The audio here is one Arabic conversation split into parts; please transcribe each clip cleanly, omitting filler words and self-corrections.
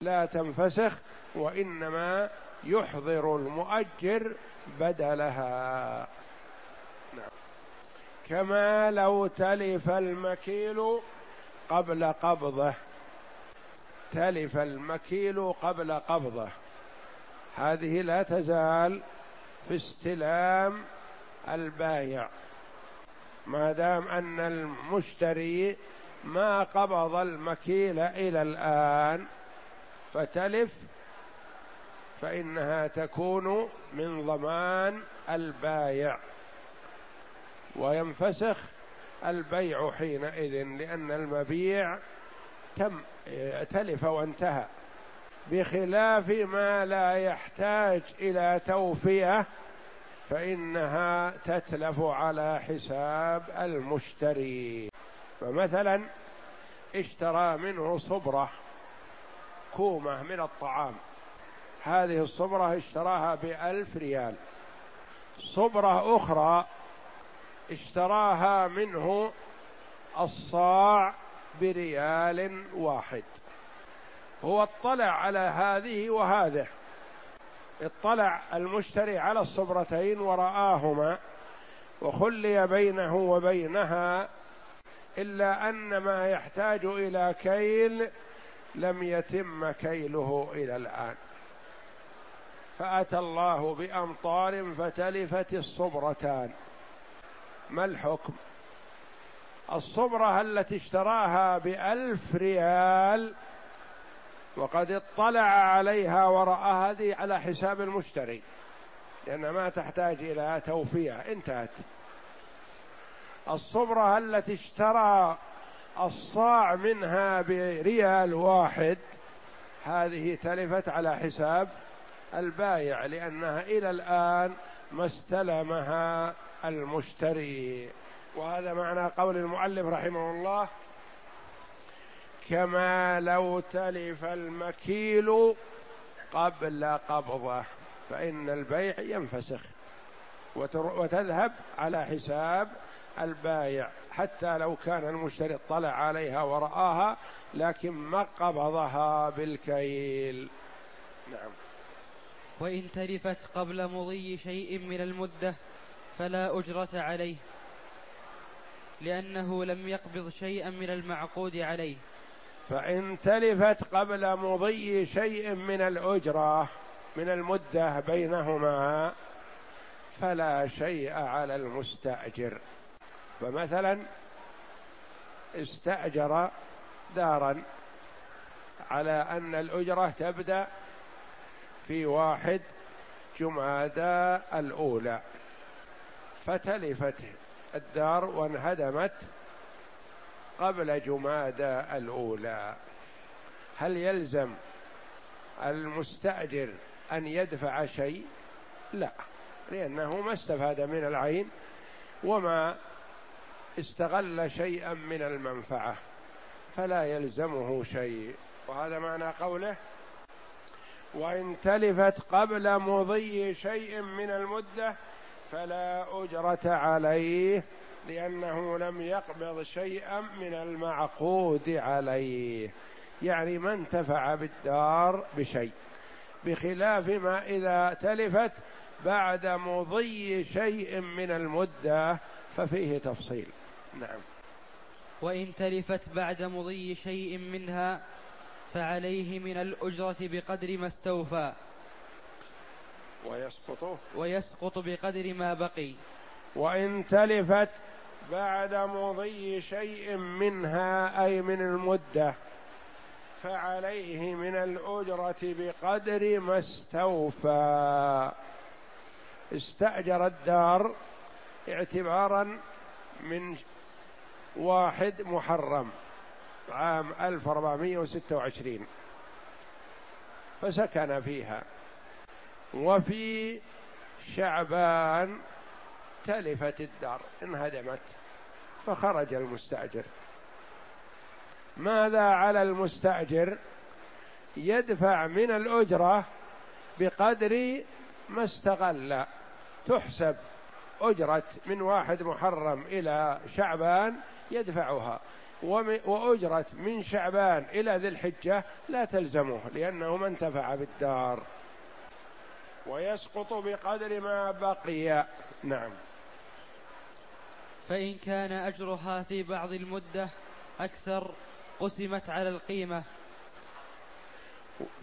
لا تنفسخ، وإنما يحضر المؤجر بدلها. نعم. كما لو تلف المكيل قبل قبضه، تلف المكيل قبل قبضه، هذه لا تزال في استلام البائع ما دام أن المشتري ما قبض المكيل إلى الآن، فتلف فإنها تكون من ضمان البائع وينفسخ البيع حينئذ، لأن المبيع تم تلف وانتهى، بخلاف ما لا يحتاج إلى توفية فإنها تتلف على حساب المشتري. فمثلا اشترى منه صبرة كومة من الطعام، هذه الصبرة اشتراها ب1000 ريال، صبرة أخرى اشتراها منه الصاع ب1 ريال، هو اطلع على هذه وهذه، اطلع المشتري على الصبرتين ورآهما وخلي بينه وبينها، إلا أن ما يحتاج إلى كيل لم يتم كيله إلى الآن، فأتى الله بأمطار فتلفت الصبرتان. ما الحكم؟ الصبرة التي اشتراها ب1000 ريال وقد اطلع عليها ورأى هذه على حساب المشتري لأن ما تحتاج إلى توفية، انتهت. الصبرة التي اشترى الصاع منها ب1 ريال، هذه تلفت على حساب البائع لأنها إلى الآن ما استلمها المشتري. وهذا معنى قول المؤلف رحمه الله: كما لو تلف المكيل قبل قبضه، فإن البيع ينفسخ وتذهب على حساب البائع، حتى لو كان المشتري اطلع عليها ورآها لكن ما قبضها بالكيل. نعم. وإن تلفت قبل مضي شيء من المدة فلا أجرة عليه، لأنه لم يقبض شيئا من المعقود عليه. فإن تلفت قبل مضي شيء من الأجرة من المدة بينهما فلا شيء على المستأجر. فمثلا استأجر دارا على أن الأجرة تبدأ في 1 جمادى الأولى، فتلفت الدار وانهدمت قبل جمادى الأولى، هل يلزم المستأجر أن يدفع شيء؟ لا، لأنه ما استفاد من العين وما استغل شيئا من المنفعة، فلا يلزمه شيء. وهذا معنى قوله: وإن تلفت قبل مضي شيء من المدة فلا أجرة عليه، لأنه لم يقبض شيئا من المعقود عليه، يعني ما انتفع بالدار بشيء، بخلاف ما إذا تلفت بعد مضي شيء من المدة ففيه تفصيل. نعم. وإن تلفت بعد مضي شيء منها فعليه من الأجرة بقدر ما استوفى، ويسقط بقدر ما بقي. وإن تلفت بعد مضي شيء منها أي من المدة فعليه من الأجرة بقدر ما استوفى. استأجر الدار اعتبارا من 1 محرم عام 1426 فسكن فيها، وفي شعبان تلفت الدار انهدمت فخرج المستأجر. ماذا على المستأجر؟ يدفع من الأجرة بقدر ما استغل، تحسب أجرة من 1 محرم إلى شعبان يدفعها، وأجرت من شعبان إلى ذي الحجة لا تلزمه، لأنه ما انتفع بالدار، ويسقط بقدر ما بقي. نعم. فإن كان أجرها في بعض المدة أكثر قسمت على القيمة.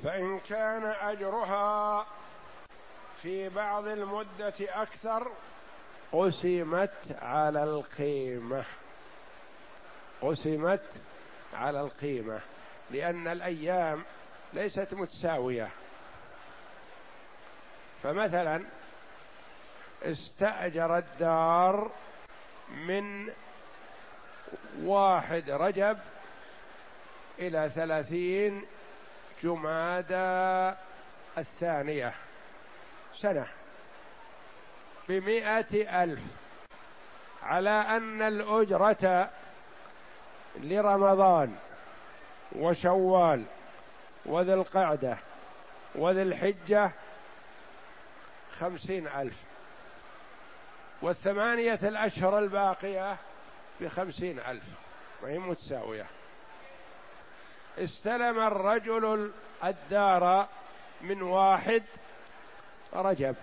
فإن كان أجرها في بعض المدة أكثر قسمت على القيمة، قسمت على القيمة، لأن الأيام ليست متساوية. فمثلا استأجر الدار من 1 رجب إلى 30 جمادى الثانية سنة ب100,000، على أن الأجرة لرمضان وشوال وذي القعدة وذي الحجة 50,000، وال8 الأشهر الباقية ب50,000، وهي متساوية. استلم الرجل الدار من 1 رجب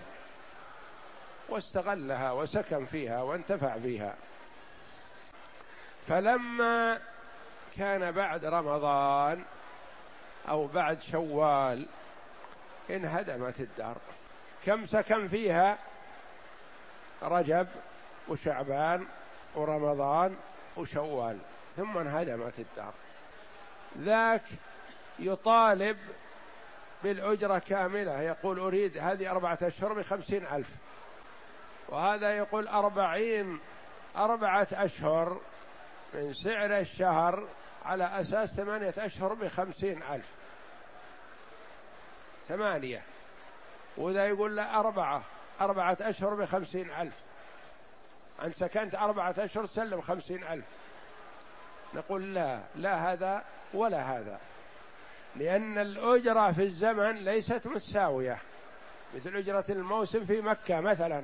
واستغلها وسكن فيها وانتفع فيها، فلما كان بعد رمضان أو بعد شوال انهدمت الدار. كم سكن فيها؟ رجب وشعبان ورمضان وشوال، ثم انهدمت الدار. ذاك يطالب بالأجرة كاملة، يقول أريد هذه 4 أشهر ب50,000، وهذا يقول 4 أشهر من سعر الشهر، على أساس 8 أشهر ب50,000، 8، وذا يقول لا 4 أشهر ب50,000، أن سكنت 4 أشهر سلم 50,000. نقول لا هذا ولا هذا، لأن الأجرة في الزمن ليست متساوية، مثل أجرة الموسم في مكة مثلا،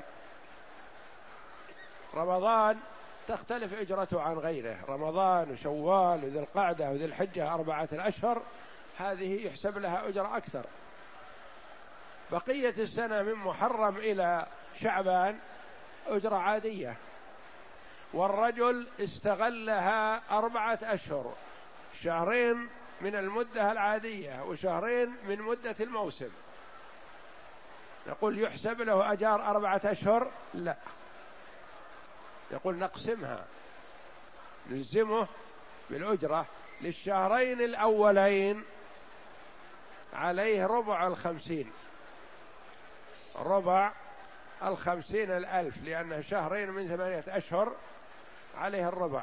رمضان تختلف أجرته عن غيره، رمضان وشوال وذي القعدة وذي الحجة 4 الأشهر، هذه يحسب لها أجرة أكثر. بقية السنة من محرم إلى شعبان أجرة عادية، والرجل استغلها 4 أشهر، 2 من المدة العادية و2 من مدة الموسم. نقول يحسب له أجار 4 أشهر؟ لا، يقول نقسمها، نلزمه بالأجرة لل2 الأولين عليه ربع الخمسين الألف، لأنه 2 من 8 أشهر عليه الربع.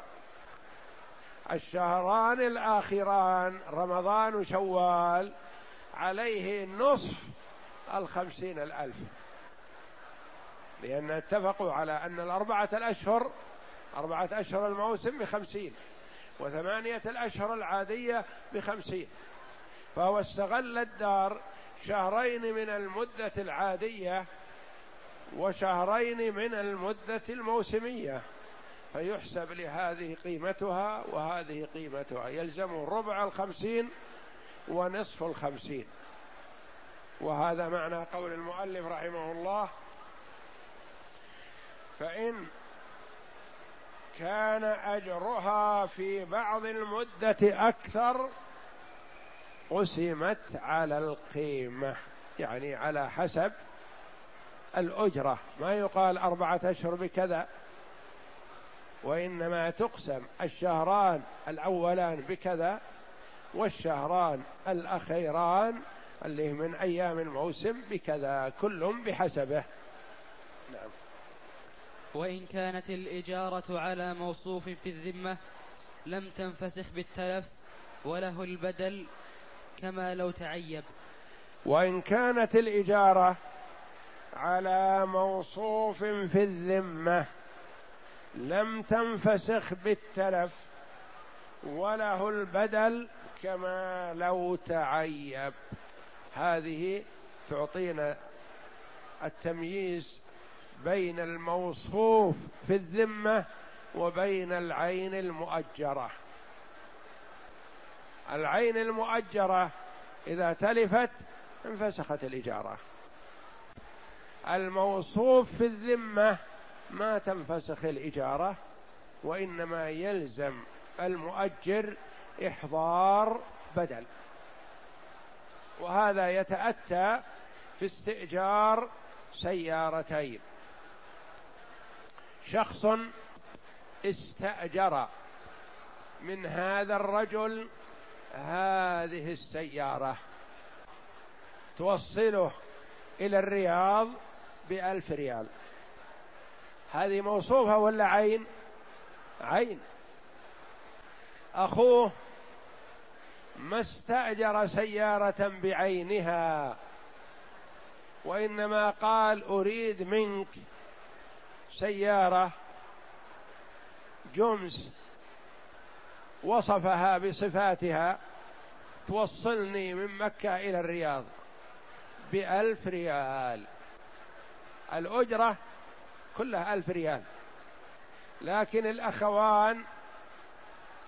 2 الأخيران رمضان وشوال عليه نصف 50,000، لأن اتفقوا على أن 4 أشهر الموسم 50، و8 الأشهر العادية 50، فهو استغل الدار 2 من المدة العادية و2 من المدة الموسمية، فيحسب لهذه قيمتها وهذه قيمتها، يلزم 50 ونصف 50. وهذا معنى قول المؤلف رحمه الله: فإن كان أجرها في بعض المدة أكثر قسمت على القيمة، يعني على حسب الأجرة، ما يقال 4 أشهر بكذا، وإنما تقسم 2 الأولان بكذا، و2 الأخيران اللي من أيام الموسم بكذا، كل بحسبه. نعم. وإن كانت الإجارة على موصوف في الذمة لم تنفسخ بالتلف وله البدل كما لو تعيب. وإن كانت الإجارة على موصوف في الذمة لم تنفسخ بالتلف وله البدل كما لو تعيب، هذه تعطينا التمييز بين الموصوف في الذمة وبين العين المؤجرة. العين المؤجرة إذا تلفت انفسخت الإجارة. الموصوف في الذمة ما تنفسخ الإجارة، وإنما يلزم المؤجر إحضار بدل، وهذا يتأتى في استئجار سيارتين. شخص استأجر من هذا الرجل هذه السيارة توصله إلى الرياض ب1000 ريال، هذه موصوفة ولا عين؟ عين. أخوه ما استأجر سيارة بعينها، وإنما قال أريد منك سيارة جمس وصفها بصفاتها توصلني من مكة إلى الرياض ب1000 ريال، الأجرة كلها 1000 ريال، لكن الأخوان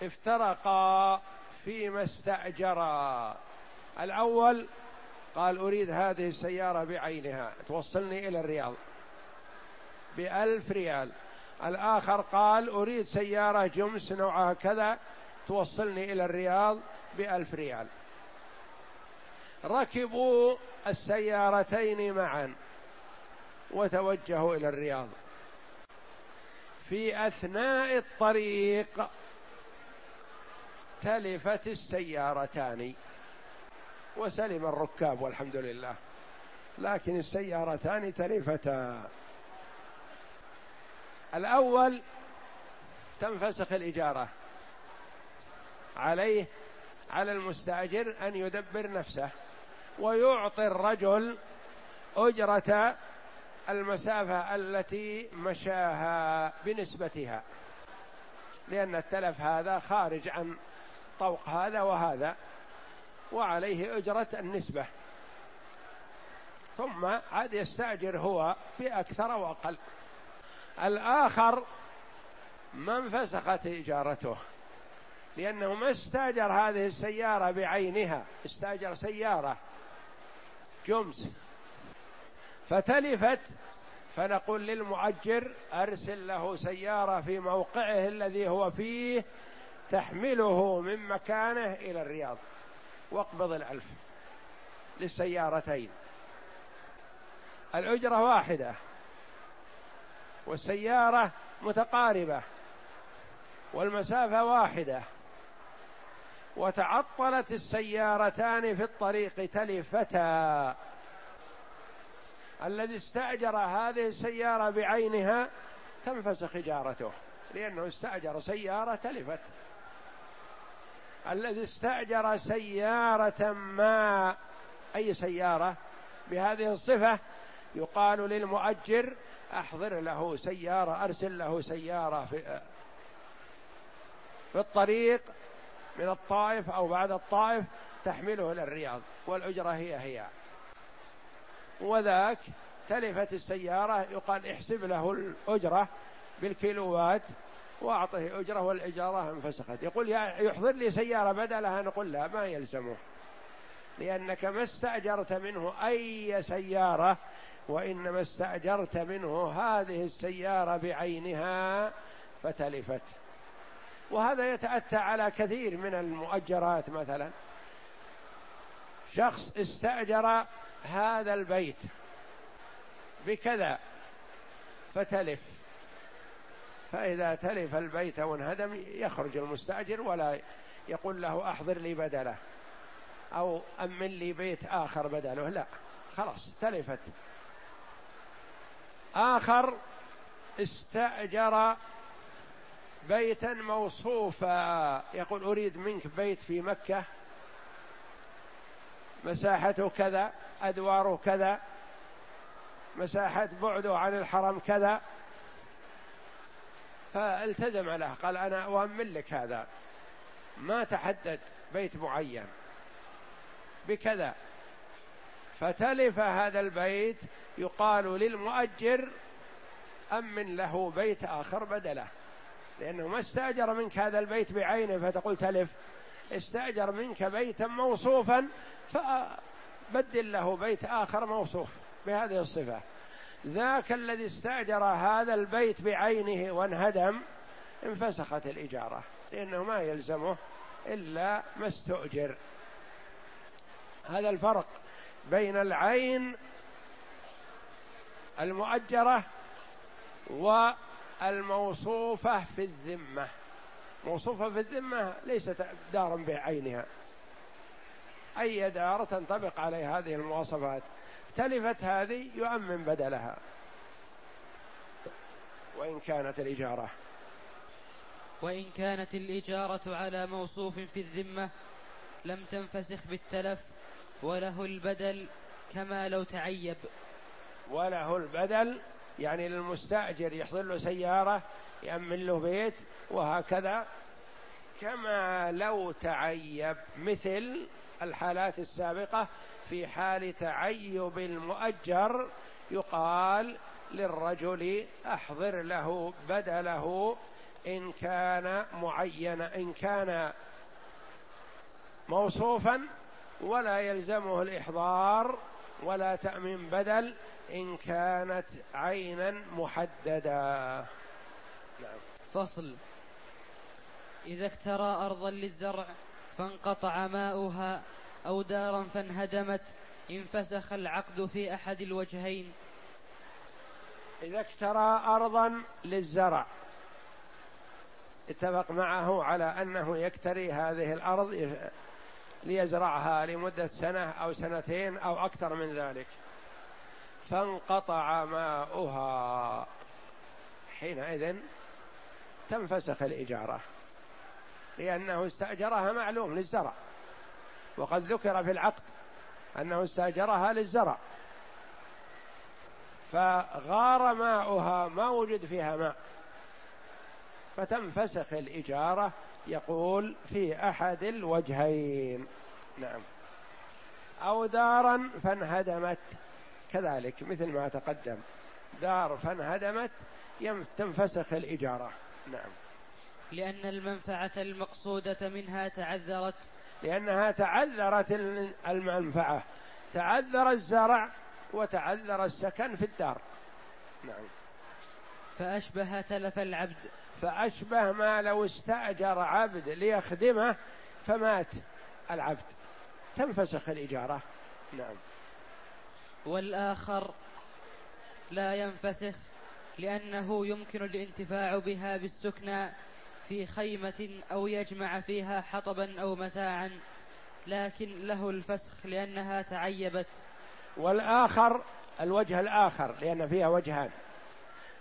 افترقا فيما استأجرا. الأول قال أريد هذه السيارة بعينها توصلني إلى الرياض ب1000 ريال، الآخر قال أريد سيارة جمس نوعها كذا توصلني إلى الرياض ب1000 ريال. ركبوا السيارتين معا وتوجهوا إلى الرياض، في أثناء الطريق تلفت السيارتان وسلم الركاب والحمد لله، لكن السيارتان تلفتا. الأول تنفسخ الإجارة، عليه على المستأجر أن يدبر نفسه ويعطي الرجل أجرة المسافة التي مشاها بنسبتها، لأن التلف هذا خارج عن طوق هذا وهذا، وعليه أجرة النسبة، ثم عاد يستأجر هو بأكثر وأقل. الآخر ما انفسخت إجارته، لأنه ما استأجر هذه السيارة بعينها، استأجر سيارة جمس فتلفت، فنقول للمؤجر أرسل له سيارة في موقعه الذي هو فيه تحمله من مكانه إلى الرياض واقبض 1000 للسيارتين، الأجرة واحدة والسيارة متقاربة والمسافة واحدة، وتعطلت السيارتان في الطريق تلفتا. الذي استأجر هذه السيارة بعينها تنفسخ إجارته لأنه استأجر سيارة تلفت. الذي استأجر سيارة ما، أي سيارة بهذه الصفة، يقال للمؤجر أحضر له سيارة، أرسل له سيارة في الطريق من الطائف أو بعد الطائف تحمله إلى الرياض والأجرة هي. وذاك تلفت السيارة يقال احسب له الأجرة بالكيلوات وأعطه أجرة والإجارة انفسخت. يقول يحضر لي سيارة بدلها، نقول لا ما يلزمه، لأنك ما استأجرت منه أي سيارة، وإنما استأجرت منه هذه السيارة بعينها فتلفت. وهذا يتأتى على كثير من المؤجرات، مثلا شخص استأجر هذا البيت بكذا فتلف، فإذا تلف البيت وانهدم يخرج المستأجر ولا يقول له أحضر لي بدله أو أمن لي بيت آخر بدله، لا خلاص تلفت. آخر استأجر بيتا موصوفا، يقول أريد منك بيت في مكة مساحته كذا، أدواره كذا، مساحة بعده عن الحرم كذا، فالتزم له قال أنا أؤمن لك هذا، ما تحدد بيت معين بكذا، فتلف هذا البيت، يقال للمؤجر أمن له بيت آخر بدله، لأنه ما استأجر منك هذا البيت بعينه فتقول تلف، استأجر منك بيتا موصوفا فبدل له بيت آخر موصوف بهذه الصفة. ذاك الذي استأجر هذا البيت بعينه وانهدم انفسخت الإجارة، لأنه ما يلزمه إلا ما استؤجر. هذا الفرق بين العين المؤجرة والموصوفة في الذمة. موصوفة في الذمة ليست دارا بعينها، أي دار تنطبق عليها هذه المواصفات، تلفت هذه يؤمن بدلها وإن كانت الإجارة. وإن كانت الإجارة على موصوف في الذمة لم تنفسخ بالتلف وله البدل كما لو تعيب. وله البدل يعني للمستأجر يحضر له سيارة يأمن له بيت وهكذا، كما لو تعيب، مثل الحالات السابقة. في حال تعيب المؤجر يقال للرجل أحضر له بدله إن كان معينا، إن كان موصوفا ولا يلزمه الإحضار ولا تأمين بدل إن كانت عينا محددة. فصل. إذا اكترى أرضا للزرع فانقطع ماؤها أو دارا فانهدمت انفسخ العقد في أحد الوجهين. إذا اكترى أرضا للزرع اتفق معه على أنه يكتري هذه الأرض ليزرعها لمدة سنة أو سنتين أو أكثر من ذلك، فانقطع ماؤها، حينئذ تنفسخ الإجارة، لأنه استأجرها معلوم للزرع، وقد ذكر في العقد أنه استأجرها للزرع، فغار ماؤها ما وجد فيها ماء فتنفسخ الإجارة، يقول في أحد الوجهين. نعم. أو دارا فانهدمت، كذلك مثل ما تقدم، دار فانهدمت تنفسخ الإجارة. نعم. لأن المنفعة المقصودة منها تعذرت، لأنها تعذرت المنفعة، تعذر الزرع وتعذر السكن في الدار. نعم. فأشبه تلف العبد، فأشبه ما لو استأجر عبد ليخدمه فمات العبد تنفسخ الإجارة. نعم. والآخر لا ينفسخ لأنه يمكن الانتفاع بها بالسكنى في خيمة أو يجمع فيها حطبا أو متاعا، لكن له الفسخ لأنها تعيبت. والآخر الوجه الآخر، لأن فيها وجهان.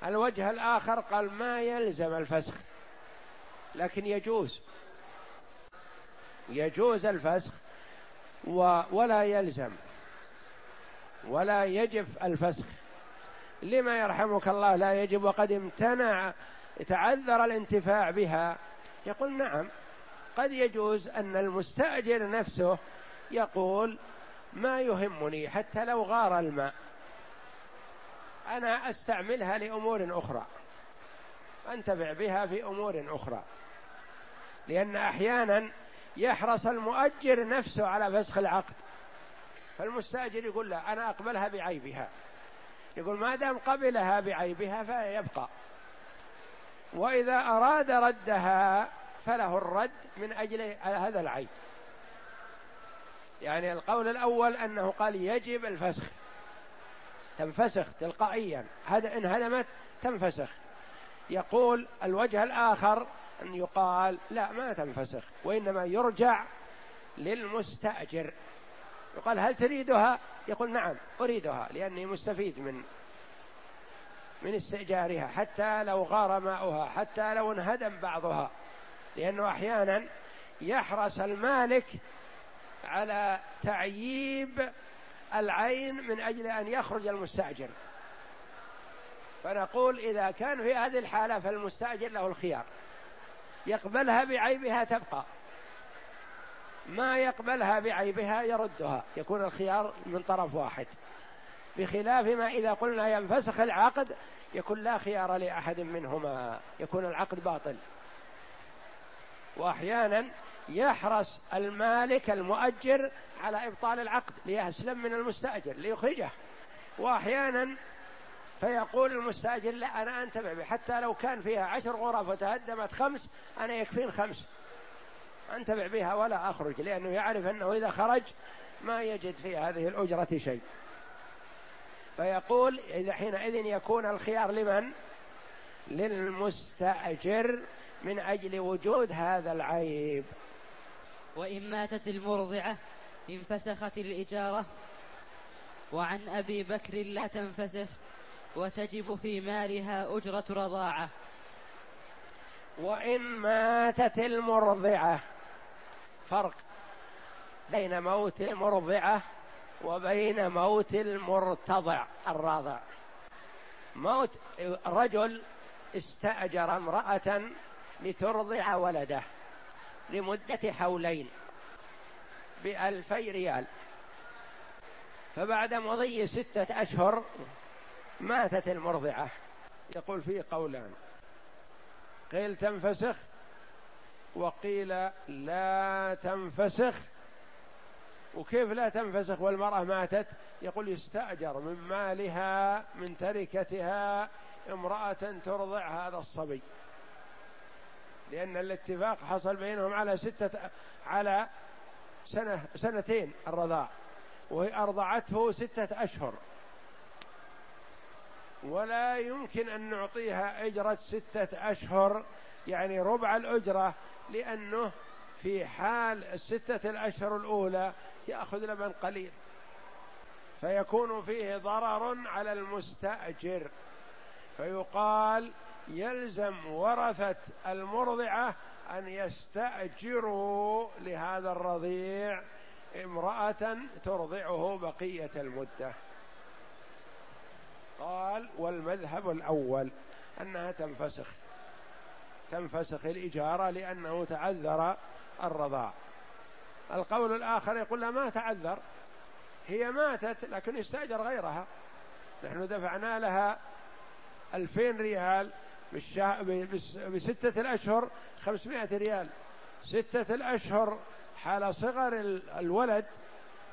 الوجه الآخر قال ما يلزم الفسخ، لكن يجوز الفسخ ولا يلزم ولا يجب الفسخ. لما يرحمك الله لا يجب وقد امتنع تعذر الانتفاع بها؟ يقول نعم، قد يجوز أن المستأجر نفسه يقول ما يهمني حتى لو غار الماء، أنا أستعملها لأمور أخرى، أنتفع بها في أمور أخرى. لأن أحيانا يحرص المؤجر نفسه على فسخ العقد، فالمستأجر يقول لا، أنا أقبلها بعيبها، يقول ما دام قبلها بعيبها فيبقى، وإذا أراد ردها فله الرد من أجل هذا العيب. يعني القول الأول أنه قال يجب الفسخ، تنفسخ تلقائيا، هذا إن هدمت تنفسخ. يقول الوجه الآخر أن يقال لا ما تنفسخ، وإنما يرجع للمستأجر، يقال هل تريدها؟ يقول نعم أريدها، لأني مستفيد من استئجارها، حتى لو غار ماؤها، حتى لو انهدم بعضها، لأنه أحيانا يحرص المالك على تعييب العين من أجل أن يخرج المستأجر. فنقول إذا كان في هذه الحالة فالمستأجر له الخيار، يقبلها بعيبها تبقى، ما يقبلها بعيبها يردها، يكون الخيار من طرف واحد. بخلاف ما إذا قلنا ينفسخ العقد يكون لا خيار لأحد منهما، يكون العقد باطل. وأحيانا يحرص المالك المؤجر على إبطال العقد ليسلم من المستأجر ليخرجه، وأحيانا فيقول المستأجر لا أنا أنتبع به، حتى لو كان فيها 10 غرف وتهدمت 5 أنا يكفين 5 أنتبع بها ولا أخرج، لأنه يعرف أنه إذا خرج ما يجد في هذه الأجرة شيء. فيقول إذا حينئذ يكون الخيار لمن؟ للمستأجر من أجل وجود هذا العيب. وإن ماتت المرضعة انفسخت الإجارة، وعن أبي بكر لا تنفسخ وتجب في مالها أجرة رضاعة. وإن ماتت المرضعة، فرق بين موت المرضعة وبين موت المرتضع الراضع. موت رجل استأجر امرأة لترضع ولده لمدة حولين ب2000 ريال، فبعد مضي 6 أشهر ماتت المرضعة. يقول فيه قولان، قيل تنفسخ وقيل لا تنفسخ. وكيف لا تنفسخ والمرأة ماتت؟ يقول يستأجر من مالها من تركتها امرأة ترضع هذا الصبي، لأن الاتفاق حصل بينهم على 6 على 2 سنتين الرضاع، وهي أرضعته 6 أشهر، ولا يمكن أن نعطيها أجرة 6 أشهر يعني ربع الأجرة، لأنه في حال 6 الأشهر الأولى يأخذ لبن قليل، فيكون فيه ضرر على المستأجر، فيقال يلزم ورثة المرضعة أن يستأجروا لهذا الرضيع امرأة ترضعه بقية المدة. قال والمذهب الأول أنها تنفسخ الإجارة لأنه تعذر الرضاع. القول الآخر يقول لا ما تعذر، هي ماتت لكن استأجر غيرها، نحن دفعنا لها 2000 ريال ب6 الأشهر 500 ريال، 6 الأشهر على صغر الولد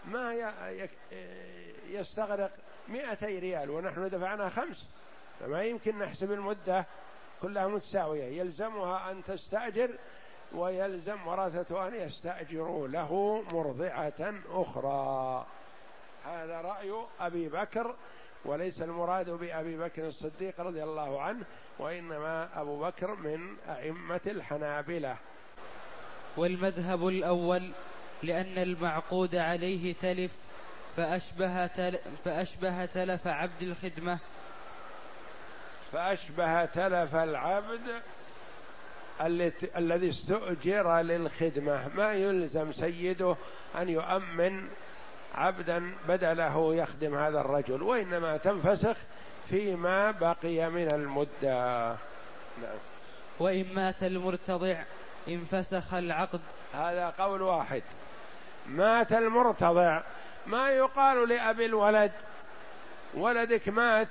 ما يستغرق 200 ريال، ونحن دفعنا 5، فما يمكن نحسب المدة كلها متساوية. يلزمها أن تستأجر، ويلزم ورثته أن يستأجروا له مرضعة أخرى. هذا رأي أبي بكر، وليس المراد بأبي بكر الصديق رضي الله عنه، وإنما أبو بكر من أئمة الحنابلة. والمذهب الأول لأن المعقود عليه تلف فأشبه تلف عبد الخدمة، فأشبه تلف العبد الذي استؤجر للخدمة، ما يلزم سيده أن يؤمن عبدا بدله يخدم هذا الرجل، وإنما تنفسخ فيما بقي من المدة. نعم. وإن مات المرتضع انفسخ العقد، هذا قول واحد. مات المرتضع ما يقال لأبي الولد ولدك مات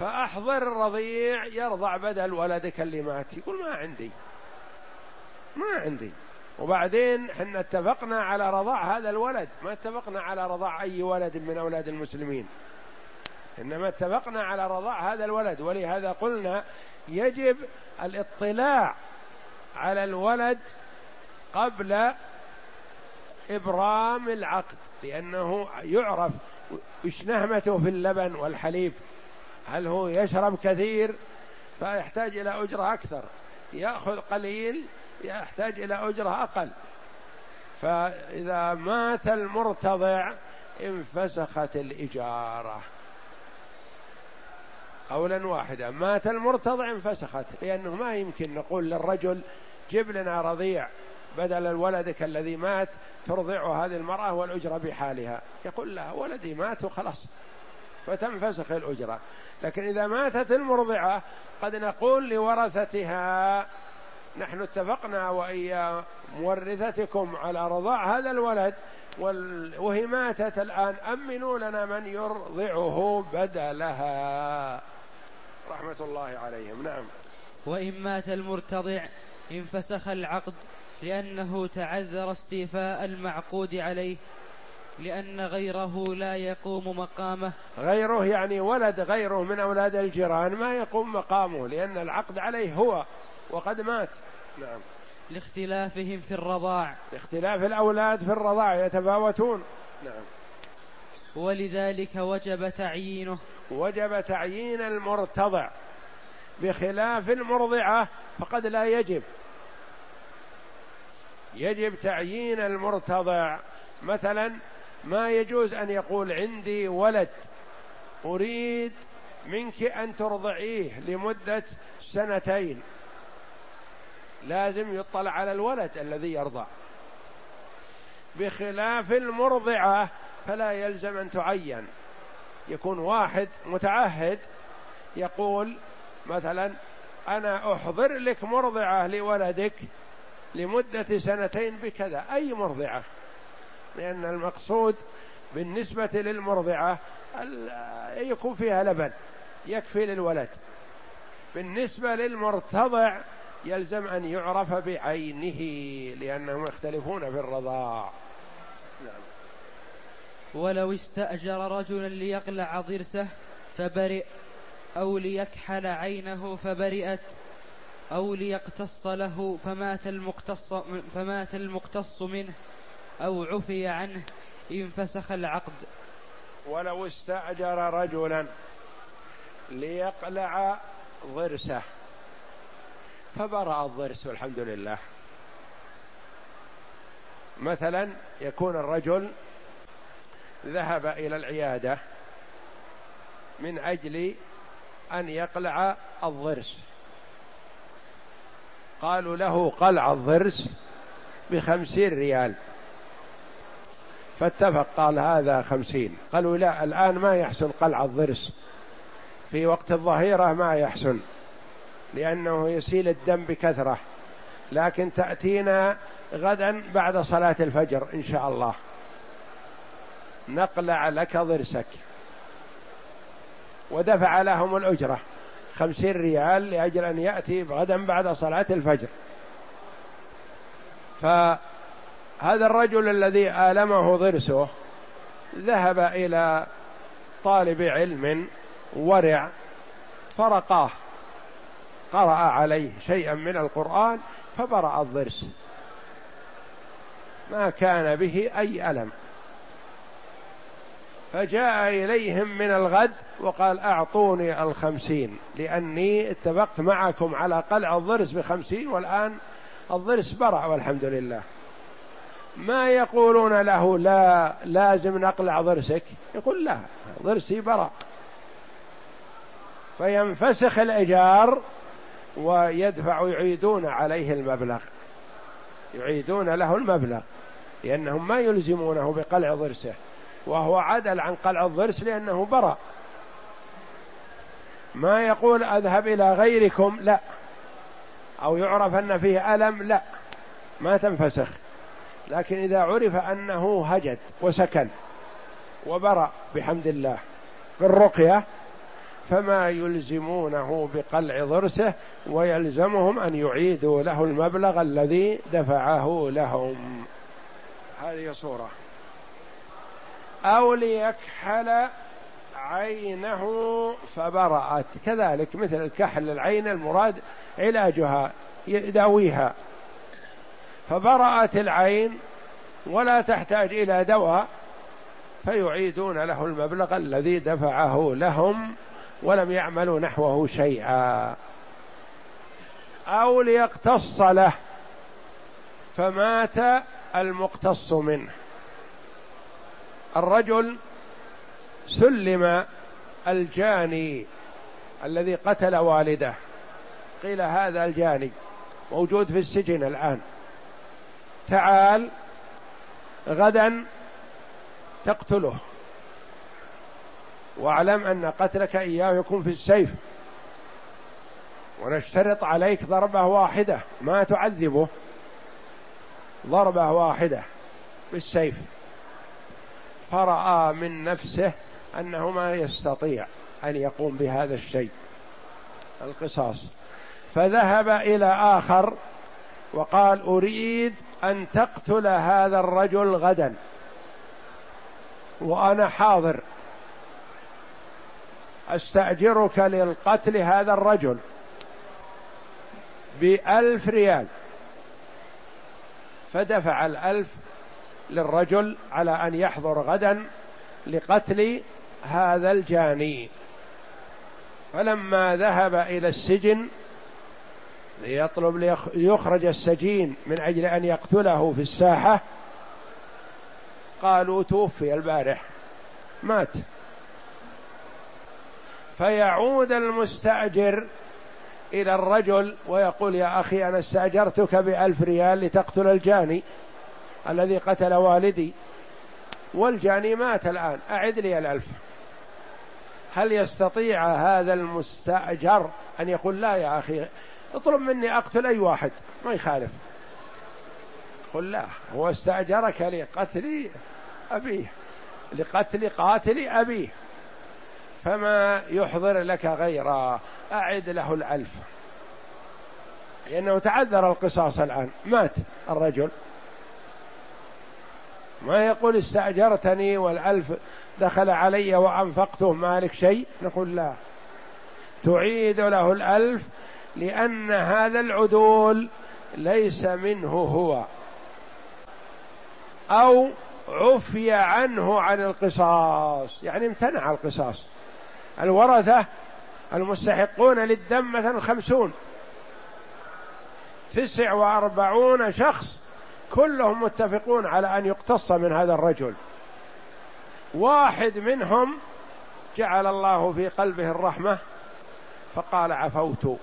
فأحضر الرضيع يرضع بدل ولدك اللي مات، يقول ما عندي، وبعدين حنا اتفقنا على رضاع هذا الولد، ما اتفقنا على رضاع أي ولد من أولاد المسلمين، إنما اتفقنا على رضاع هذا الولد، ولهذا قلنا يجب الاطلاع على الولد قبل إبرام العقد، لأنه يعرف إيش نهمته في اللبن والحليب، هل هو يشرب كثير فيحتاج إلى أجرة أكثر، يأخذ قليل يحتاج إلى أجرة أقل. فإذا مات المرتضع انفسخت الإجارة، قولا واحدا مات المرتضع انفسخت، لأنه ما يمكن نقول للرجل جيب لنا رضيع بدل ولدك الذي مات ترضع هذه المرأة والأجرة بحالها، يقول لها ولدي مات وخلاص فتنفسخ الأجرة. لكن إذا ماتت المرضعة قد نقول لورثتها نحن اتفقنا وإيا مورثتكم على رضاع هذا الولد وهي ماتت الآن، أمنوا لنا من يرضعه بدلها، رحمة الله عليهم. نعم. وإن مات المرتضع انفسخ العقد لأنه تعذر استيفاء المعقود عليه، لأن غيره لا يقوم مقامه. غيره يعني ولد غيره من أولاد الجيران ما يقوم مقامه، لأن العقد عليه هو وقد مات. نعم. لاختلافهم في الرضاع، اختلاف الأولاد في الرضاع يتفاوتون. نعم. ولذلك وجب تعيينه، وجب تعيين المرتضع، بخلاف المرضعة فقد لا يجب. يجب تعيين المرتضع. مثلا ما يجوز أن يقول عندي ولد أريد منك أن ترضعيه لمدة 2 سنين، لازم يطلع على الولد الذي يرضع. بخلاف المرضعة فلا يلزم أن تعين، يكون واحد متعهد يقول مثلا أنا أحضر لك مرضعة لولدك لمدة 2 سنين بكذا، أي مرضعة، لأن المقصود بالنسبة للمرضعة يكون فيها لبن يكفي للولد. بالنسبة للمرتضع يلزم أن يعرف بعينه لأنهم يختلفون في الرضاع. نعم. ولو استأجر رجلا ليقلع ضرسه فبرئ، أو ليكحل عينه فبرئت، أو ليقتص له فمات المقتص منه أو عفي عنه انفسخ العقد. ولو استأجر رجلا ليقلع ضرسه فبرأ الضرس والحمد لله. مثلا يكون الرجل ذهب إلى العيادة من أجل أن يقلع الضرس، قالوا له قلع الضرس ب50 ريال، فاتفق قال هذا 50، قالوا لا الآن ما يحسن قلع الضرس في وقت الظهيرة، ما يحسن لأنه يسيل الدم بكثرة، لكن تأتينا غدا بعد صلاة الفجر إن شاء الله نقلع لك ضرسك. ودفع لهم الأجرة 50 ريال لأجل أن يأتي غدا بعد صلاة الفجر. فهذا الرجل الذي آلمه ضرسه ذهب إلى طالب علم ورع فرقاه، قرأ عليه شيئا من القرآن فبرأ الضرس، ما كان به أي ألم. فجاء إليهم من الغد وقال أعطوني 50 لأني اتفقت معكم على قلع الضرس ب50 والآن الضرس برأ والحمد لله. ما يقولون له لا لازم نقلع ضرسك، يقول لا ضرسي برأ، فينفسخ الإيجار ويدفع، يعيدون عليه المبلغ، يعيدون له المبلغ لأنهم ما يلزمونه بقلع ضرسه، وهو عدل عن قلع الضرس لأنه برأ. ما يقول أذهب إلى غيركم لا، أو يعرف أن فيه ألم لا، ما تنفسخ. لكن إذا عرف أنه هجد وسكن وبرأ بحمد الله بالرقية فما يلزمونه بقلع ضرسه، ويلزمهم أن يعيدوا له المبلغ الذي دفعه لهم. هذه صورة. أو ليكحل عينه فبرأت، كذلك مثل الكحل العين المراد علاجها يداويها، فبرأت العين ولا تحتاج إلى دواء فيعيدون له المبلغ الذي دفعه لهم ولم يعملوا نحوه شيئا. أو ليقتص له فمات المقتص منه، الرجل سلم الجاني الذي قتل والده، قيل هذا الجاني موجود في السجن الآن، تعال غدا تقتله، واعلم أن قتلك إياه يكون في السيف، ونشترط عليك ضربة واحدة، ما تعذبه، ضربة واحدة بالسيف. فرأى من نفسه أنه ما يستطيع أن يقوم بهذا الشيء القصاص، فذهب إلى آخر وقال أريد أن تقتل هذا الرجل غدا وأنا حاضر، أستأجرك للقتل هذا الرجل 1000 ريال، فدفع 1000 للرجل على أن يحضر غدا لقتل هذا الجاني. فلما ذهب إلى السجن ليطلب ليخرج السجين من أجل أن يقتله في الساحة، قالوا توفي البارح، مات. فيعود المستأجر إلى الرجل ويقول يا أخي أنا استأجرتك 1000 ريال لتقتل الجاني الذي قتل والدي والجاني مات الآن، أعد لي 1000. هل يستطيع هذا المستأجر أن يقول لا يا أخي اطلب مني أقتل أي واحد ما يخالف؟ قل لا، هو استأجرك لقتل أبيه، لقتل قاتل أبيه، فما يحضر لك غيره، أعد له 1000، لأنه تعذر القصاص الآن، مات الرجل. ما يقول استأجرتني وال1000 دخل علي وأنفقته مالك شيء، نقول لا، تعيد له 1000 لأن هذا العدول ليس منه هو، أو عفي عنه عن القصاص، يعني امتنع القصاص. الورثة المستحقون للدم مثلا 50، 49 شخص كلهم متفقون على أن يقتص من هذا الرجل، واحد منهم جعل الله في قلبه الرحمة فقال عفوت،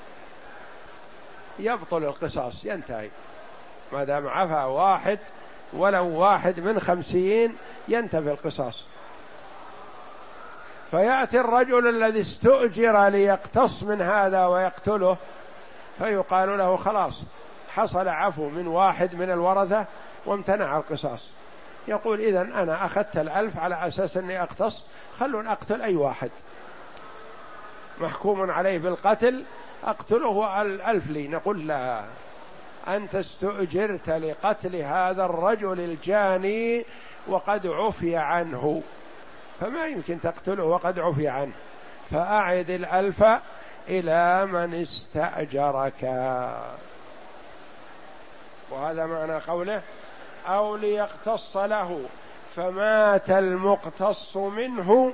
يبطل القصاص، ينتهي. ما دام عفا واحد ولو واحد من 50 ينتهي القصاص. فيأتي الرجل الذي استؤجر ليقتص من هذا ويقتله، فيقال له خلاص حصل عفو من واحد من الورثة وامتنع القصاص. يقول إذن أنا أخذت 1000 على أساس أني أقتص، خلون أقتل أي واحد محكوم عليه بالقتل أقتله 1000 لي. نقول لا، أنت استؤجرت لقتل هذا الرجل الجاني وقد عفي عنه، فما يمكن تقتله وقد عفي عنه، فأعد 1000 إلى من استأجرك. وهذا معنى قوله أو ليقتص له فمات المقتص منه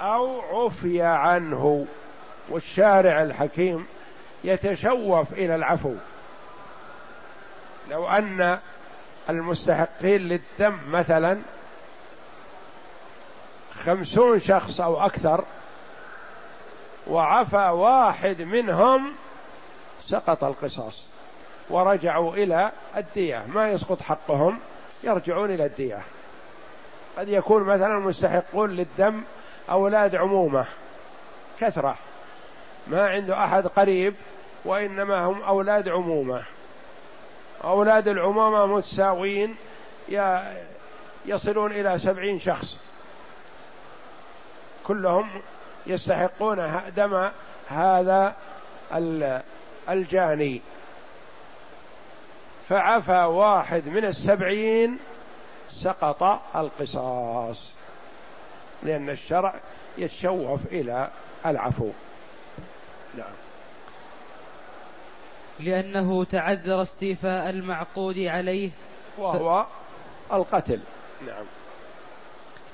أو عفي عنه. والشارع الحكيم يتشوف إلى العفو، لو أن المستحقين للدم مثلا 50 شخص أو أكثر وعفى واحد منهم سقط القصاص ورجعوا إلى الدية، ما يسقط حقهم، يرجعون إلى الدية. قد يكون مثلا المستحقون للدم أولاد عمومة كثرة، ما عنده أحد قريب، وإنما هم أولاد عمومة. أولاد العمومة متساوين يصلون إلى 70 شخص، كلهم يستحقون دم هذا الجاني. فعفى واحد من 70 سقط القصاص، لأن الشرع يتشوف إلى العفو. نعم، لأنه تعذر استيفاء المعقود عليه وهو القتل. نعم،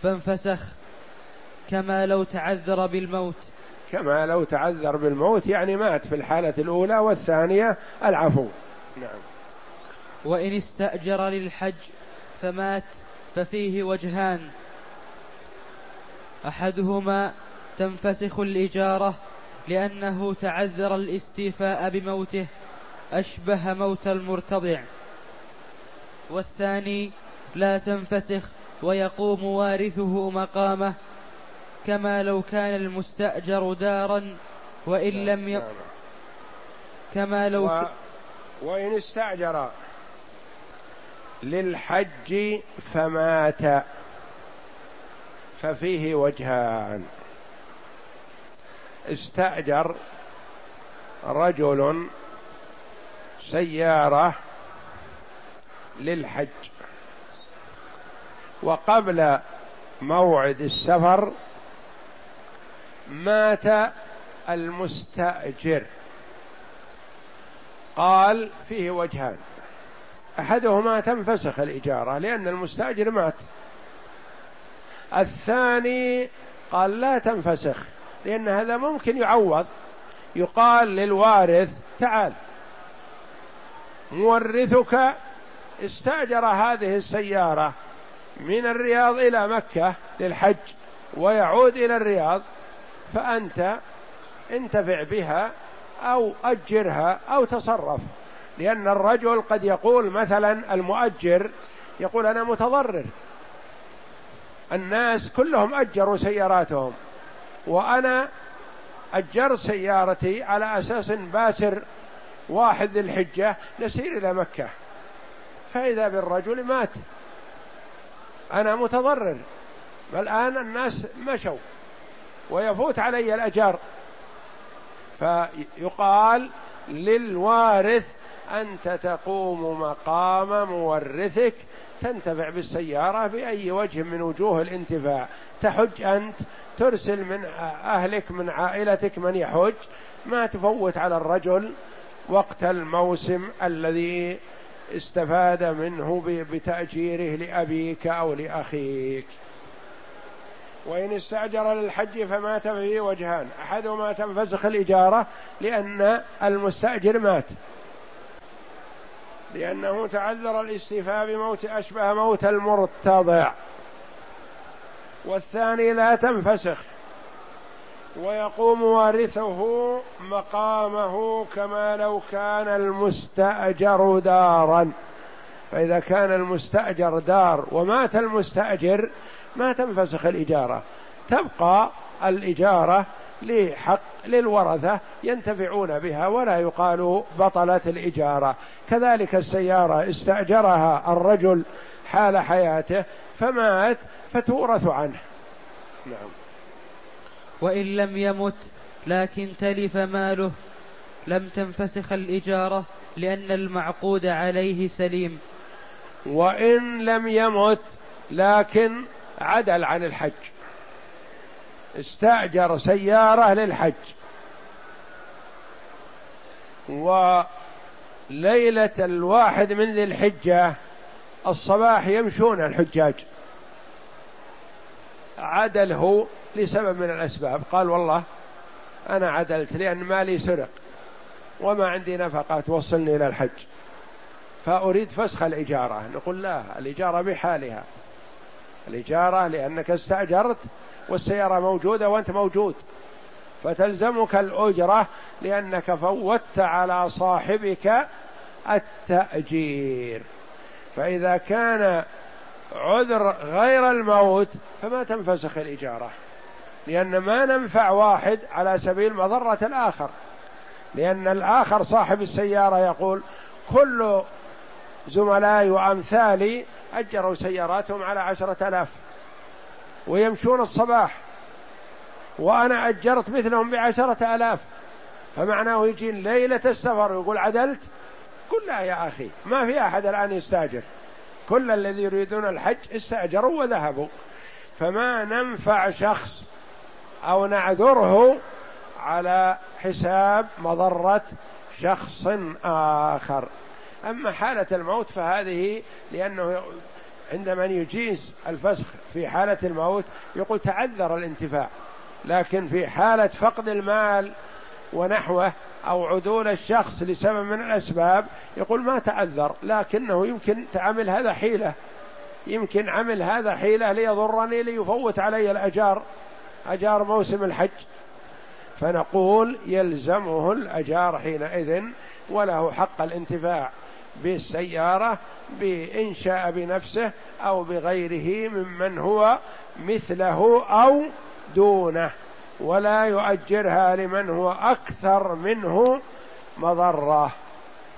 فانفسخ، كما لو تعذر بالموت. كما لو تعذر بالموت يعني مات في الحالة الأولى والثانية العفو. نعم، وإن استأجر للحج فمات ففيه وجهان، أحدهما تنفسخ الإجارة لأنه تعذر الاستيفاء بموته أشبه موت المرتضع، والثاني لا تنفسخ ويقوم وارثه مقامه، كما لو كان المستأجر دارا وإن لم يقم كما لو وإن استأجر للحج فمات ففيه وجهان. استأجر رجل سيارة للحج، وقبل موعد السفر مات المستأجر. قال فيه وجهان: أحدهما تنفسخ الإجارة لأن المستأجر مات، الثاني قال لا تنفسخ لأن هذا ممكن يعوض، يقال للوارث تعال مورثك استأجر هذه السيارة من الرياض إلى مكة للحج ويعود إلى الرياض، فأنت انتفع بها أو أجرها أو تصرف، لأن الرجل قد يقول مثلا المؤجر يقول أنا متضرر، الناس كلهم أجروا سياراتهم وأنا أجر سيارتي على أساس باسر واحد ذي الحجة نسير إلى مكة، فإذا بالرجل مات أنا متضرر، والآن الناس مشوا ويفوت علي الأجار، فيقال للوارث أنت تقوم مقام مورثك تنتفع بالسيارة بأي وجه من وجوه الانتفاع، تحج أنت، ترسل من أهلك من عائلتك من يحج، ما تفوت على الرجل وقت الموسم الذي استفاد منه بتأجيره لأبيك أو لأخيك. وإن استأجر للحج فمات فيه وجهان: أحدهما تنفسخ الإجارة لأن المستأجر مات لأنه تعذر الاستيفاء بموت أشبه موت المرتضع، والثاني لا تنفسخ ويقوم وارثه مقامه كما لو كان المستأجر دارا، فإذا كان المستأجر دار ومات المستأجر ما تنفسخ الإجارة، تبقى الإجارة لحق للورثة ينتفعون بها ولا يقال بطلت الإجارة. كذلك السيارة استأجرها الرجل حال حياته فمات فتورث عنه. نعم. وإن لم يمت لكن تلف ماله لم تنفسخ الإجارة لأن المعقود عليه سليم. وإن لم يمت لكن عدل عن الحج، استأجر سيارة للحج وليلة الواحد من ذي الحجة الصباح يمشون الحجاج، عدله لسبب من الأسباب، قال والله أنا عدلت لأن مالي سرق وما عندي نفقة توصلني إلى الحج فأريد فسخ الإجارة، نقول لا، الإجارة بحالها، الإجارة لأنك استأجرت والسيارة موجودة وأنت موجود فتلزمك الأجرة لأنك فوتت على صاحبك التأجير، فإذا كان عذر غير الموت فما تنفسخ الإجارة لأن ما ننفع واحد على سبيل مضرة الآخر، لأن الآخر صاحب السيارة يقول كل زملائي وأمثالي أجروا سياراتهم على 10,000 ويمشون الصباح وأنا أجرت مثلهم ب10,000، فمعناه يجي ليلة السفر ويقول عدلت، كلها يا أخي ما في أحد الآن يستأجر، كل الذي يريدون الحج استأجروا وذهبوا، فما ننفع شخص أو نعذره على حساب مضرة شخص آخر. أما حالة الموت فهذه لأنه عندما يجيز الفسخ في حالة الموت يقول تعذر الانتفاع، لكن في حالة فقد المال ونحوه أو عدول الشخص لسبب من الأسباب يقول ما تعذر، لكنه يمكن تعمل هذا حيلة، يمكن عمل هذا حيلة ليضرني ليفوت علي الأجار، أجار موسم الحج، فنقول يلزمه الأجار حينئذ وله حق الانتفاع بالسيارة بإن شاء بنفسه أو بغيره ممن هو مثله أو دونه، ولا يؤجرها لمن هو أكثر منه مضرة.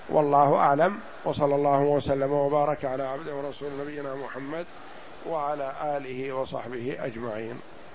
والله أعلم، وصلى الله وسلم وبارك على عبده ورسوله نبينا محمد وعلى آله وصحبه أجمعين.